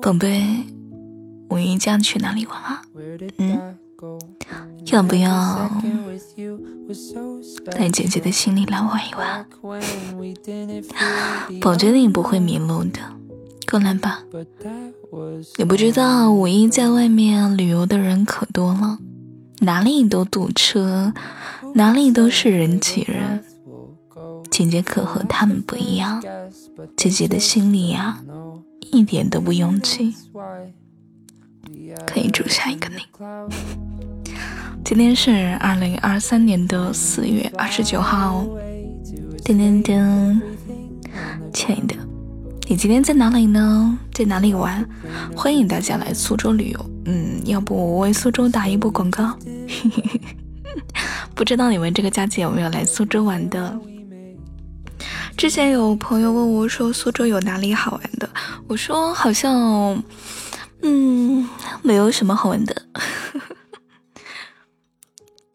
宝贝，五一假去哪里玩啊？要不要在姐姐的心里来玩一玩？保证你不会迷路的，过来吧。你不知道五一在外面旅游的人可多了，哪里都堵车，哪里都是人挤人。姐姐可和他们不一样，姐姐的心里啊，一点都不拥挤，可以住下一个你。今天是2023年4月29号。噔噔噔，亲爱的，你今天在哪里呢？在哪里玩？欢迎大家来苏州旅游。要不我为苏州打一波广告。不知道你们这个假期有没有来苏州玩的？之前有朋友问我说苏州有哪里好玩的，我说好像没有什么好玩的。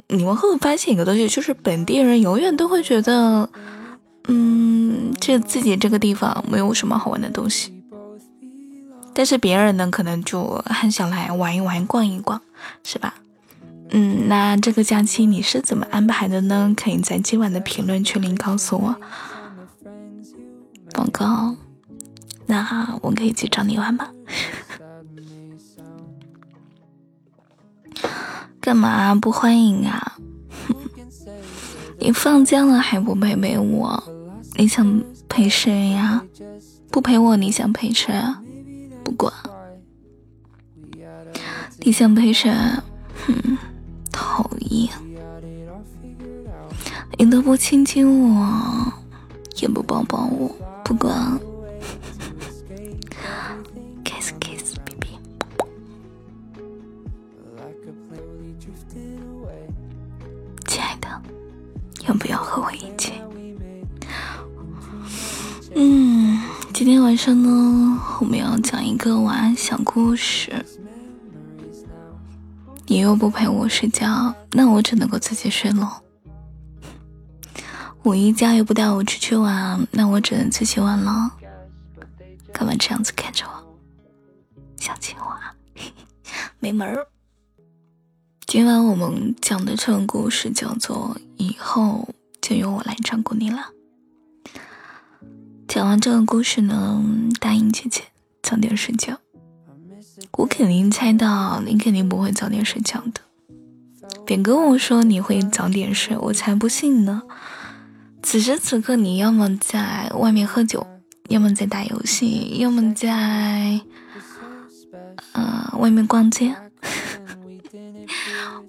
你们会发现一个东西，就是本地人永远都会觉得自己这个地方没有什么好玩的东西，但是别人呢可能就很想来玩一玩逛一逛，是吧？那这个假期你是怎么安排的呢？可以在今晚的评论区里告诉我。广告，那我可以去找你玩吗？干嘛不欢迎啊？你放假了还不陪陪我？你想陪谁呀？不陪我你想陪谁？不管你想陪谁？讨厌，你都不亲亲我，也不抱抱我，不管。kiss kiss baby。亲爱的，要不要和我一起？今天晚上呢，我们要讲一个晚安小故事。你又不陪我睡觉，那我只能够自己睡了。五一假又不带我出去玩，那我只能自己玩了。干嘛这样子看着我？想亲我啊？没门儿！今晚我们讲的这个故事叫做《以后就由我来照顾你了》。讲完这个故事呢，答应姐姐早点睡觉。我肯定猜到你肯定不会早点睡觉的，别跟我说你会早点睡，我才不信呢。此时此刻你要么在外面喝酒，要么在打游戏，要么在外面逛街。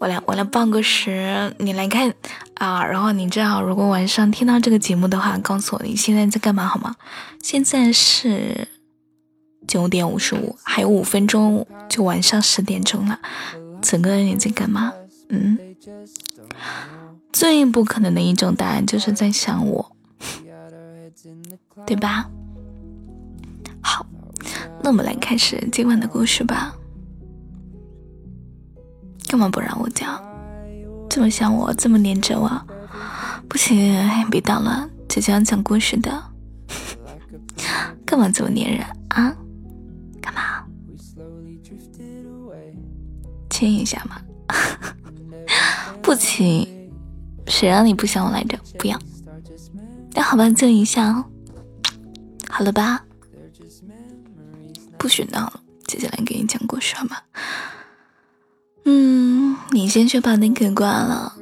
我来报个时，你来看啊。然后你正好如果晚上听到这个节目的话，告诉我你现在在干嘛好吗？现在是9点55，还有5分钟就晚上10点钟了。整个人你在干嘛？最不可能的一种答案就是在想我，对吧？好，那我们来开始今晚的故事吧。干嘛不让我讲？这么想我，这么黏着我，不行，别捣乱，姐姐要讲故事的。干嘛这么黏人啊？干嘛亲一下嘛？不亲，谁让你不想我来着？不要，那好吧，就一下哦。好了吧，不许闹了，姐姐来给你讲故事好吗？你先去把灯给挂了。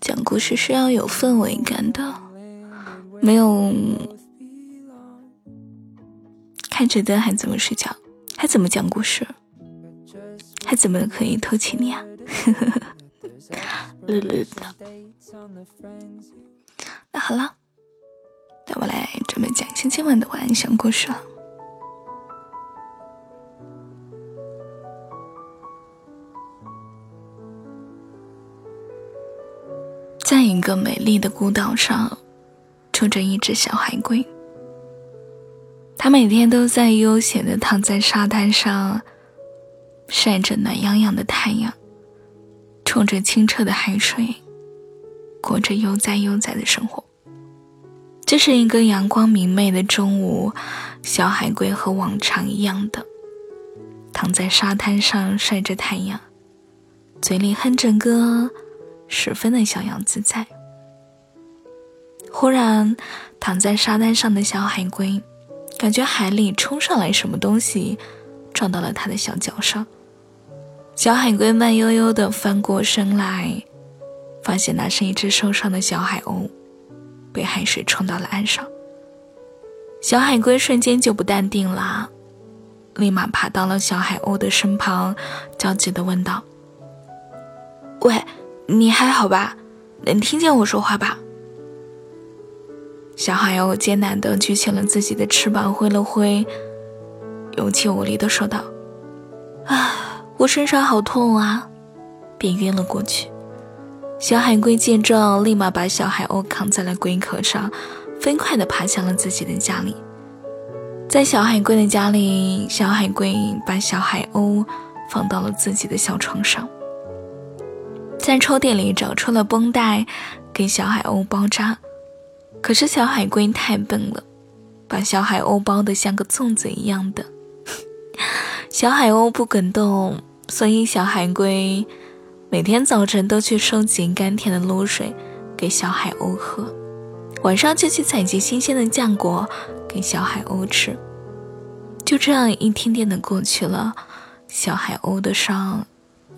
讲故事是要有氛围感的，没有开着灯还怎么睡觉？还怎么讲故事？还怎么可以偷情你啊？那好了，那我来准备讲一下今晚的晚安小故事了。在一个美丽的孤岛上，住着一只小海龟。他每天都在悠闲地躺在沙滩上，晒着暖洋洋的太阳，冲着清澈的海水，过着悠哉悠哉的生活。这是一个阳光明媚的中午，小海龟和往常一样的躺在沙滩上晒着太阳，嘴里哼着歌，十分的逍遥自在。忽然，躺在沙滩上的小海龟感觉海里冲上来什么东西撞到了它的小脚上，小海龟慢悠悠地翻过身来，发现那是一只受伤的小海鸥，被海水冲到了岸上。小海龟瞬间就不淡定了，立马爬到了小海鸥的身旁，焦急地问道：喂，你还好吧？能听见我说话吧？小海鸥艰难地举起了自己的翅膀，挥了挥，有气无力地说道：啊，我身上好痛啊！便晕了过去。小海龟见状，立马把小海鸥扛在了龟壳上，飞快地爬向了自己的家里。在小海龟的家里，小海龟把小海鸥放到了自己的小床上，在抽屉里找出了绷带，给小海鸥包扎。可是小海龟太笨了，把小海鸥包得像个粽子一样的。小海鸥不肯动，所以小海龟每天早晨都去收集甘甜的露水给小海鸥喝，晚上就去采集新鲜的浆果给小海鸥吃。就这样一天天的过去了，小海鸥的伤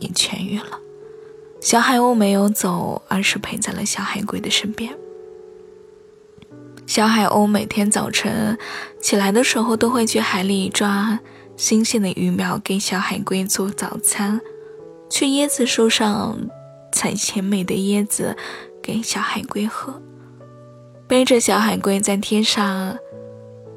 也痊愈了。小海鸥没有走，而是陪在了小海龟的身边。小海鸥每天早晨起来的时候，都会去海里抓新鲜的鱼苗给小海龟做早餐，去椰子树上采鲜美的椰子给小海龟喝，背着小海龟在天上。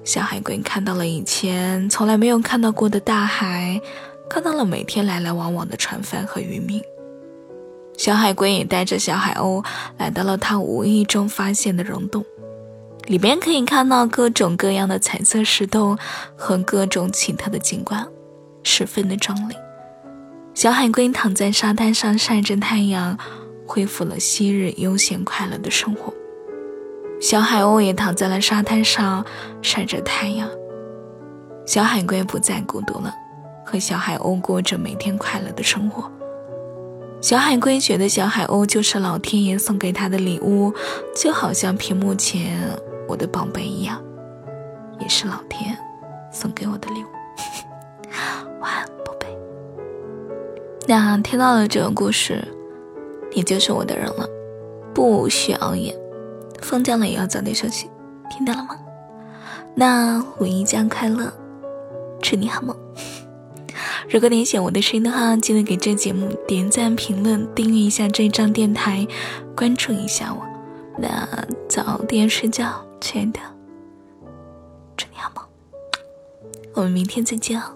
小海龟看到了以前从来没有看到过的大海，看到了每天来来往往的船帆和渔民。小海龟也带着小海鸥来到了他无意中发现的溶洞，里边可以看到各种各样的彩色石头和各种奇特的景观，十分的壮丽。小海龟躺在沙滩上晒着太阳，恢复了昔日悠闲快乐的生活。小海鸥也躺在了沙滩上晒着太阳。小海龟不再孤独了，和小海鸥过着每天快乐的生活。小海龟觉得小海鸥就是老天爷送给他的礼物，就好像屏幕前我的宝贝一样，也是老天送给我的礼物。晚安，宝贝。那听到了这个故事，你就是我的人了，不许熬夜，放假了也要早点休息，听到了吗？那五一假快乐，祝你好梦。如果你喜欢我的声音的话，记得给这节目点赞、评论、订阅一下这张电台，关注一下我。那早点睡觉，亲爱的，祝你好梦。我们明天再见哦。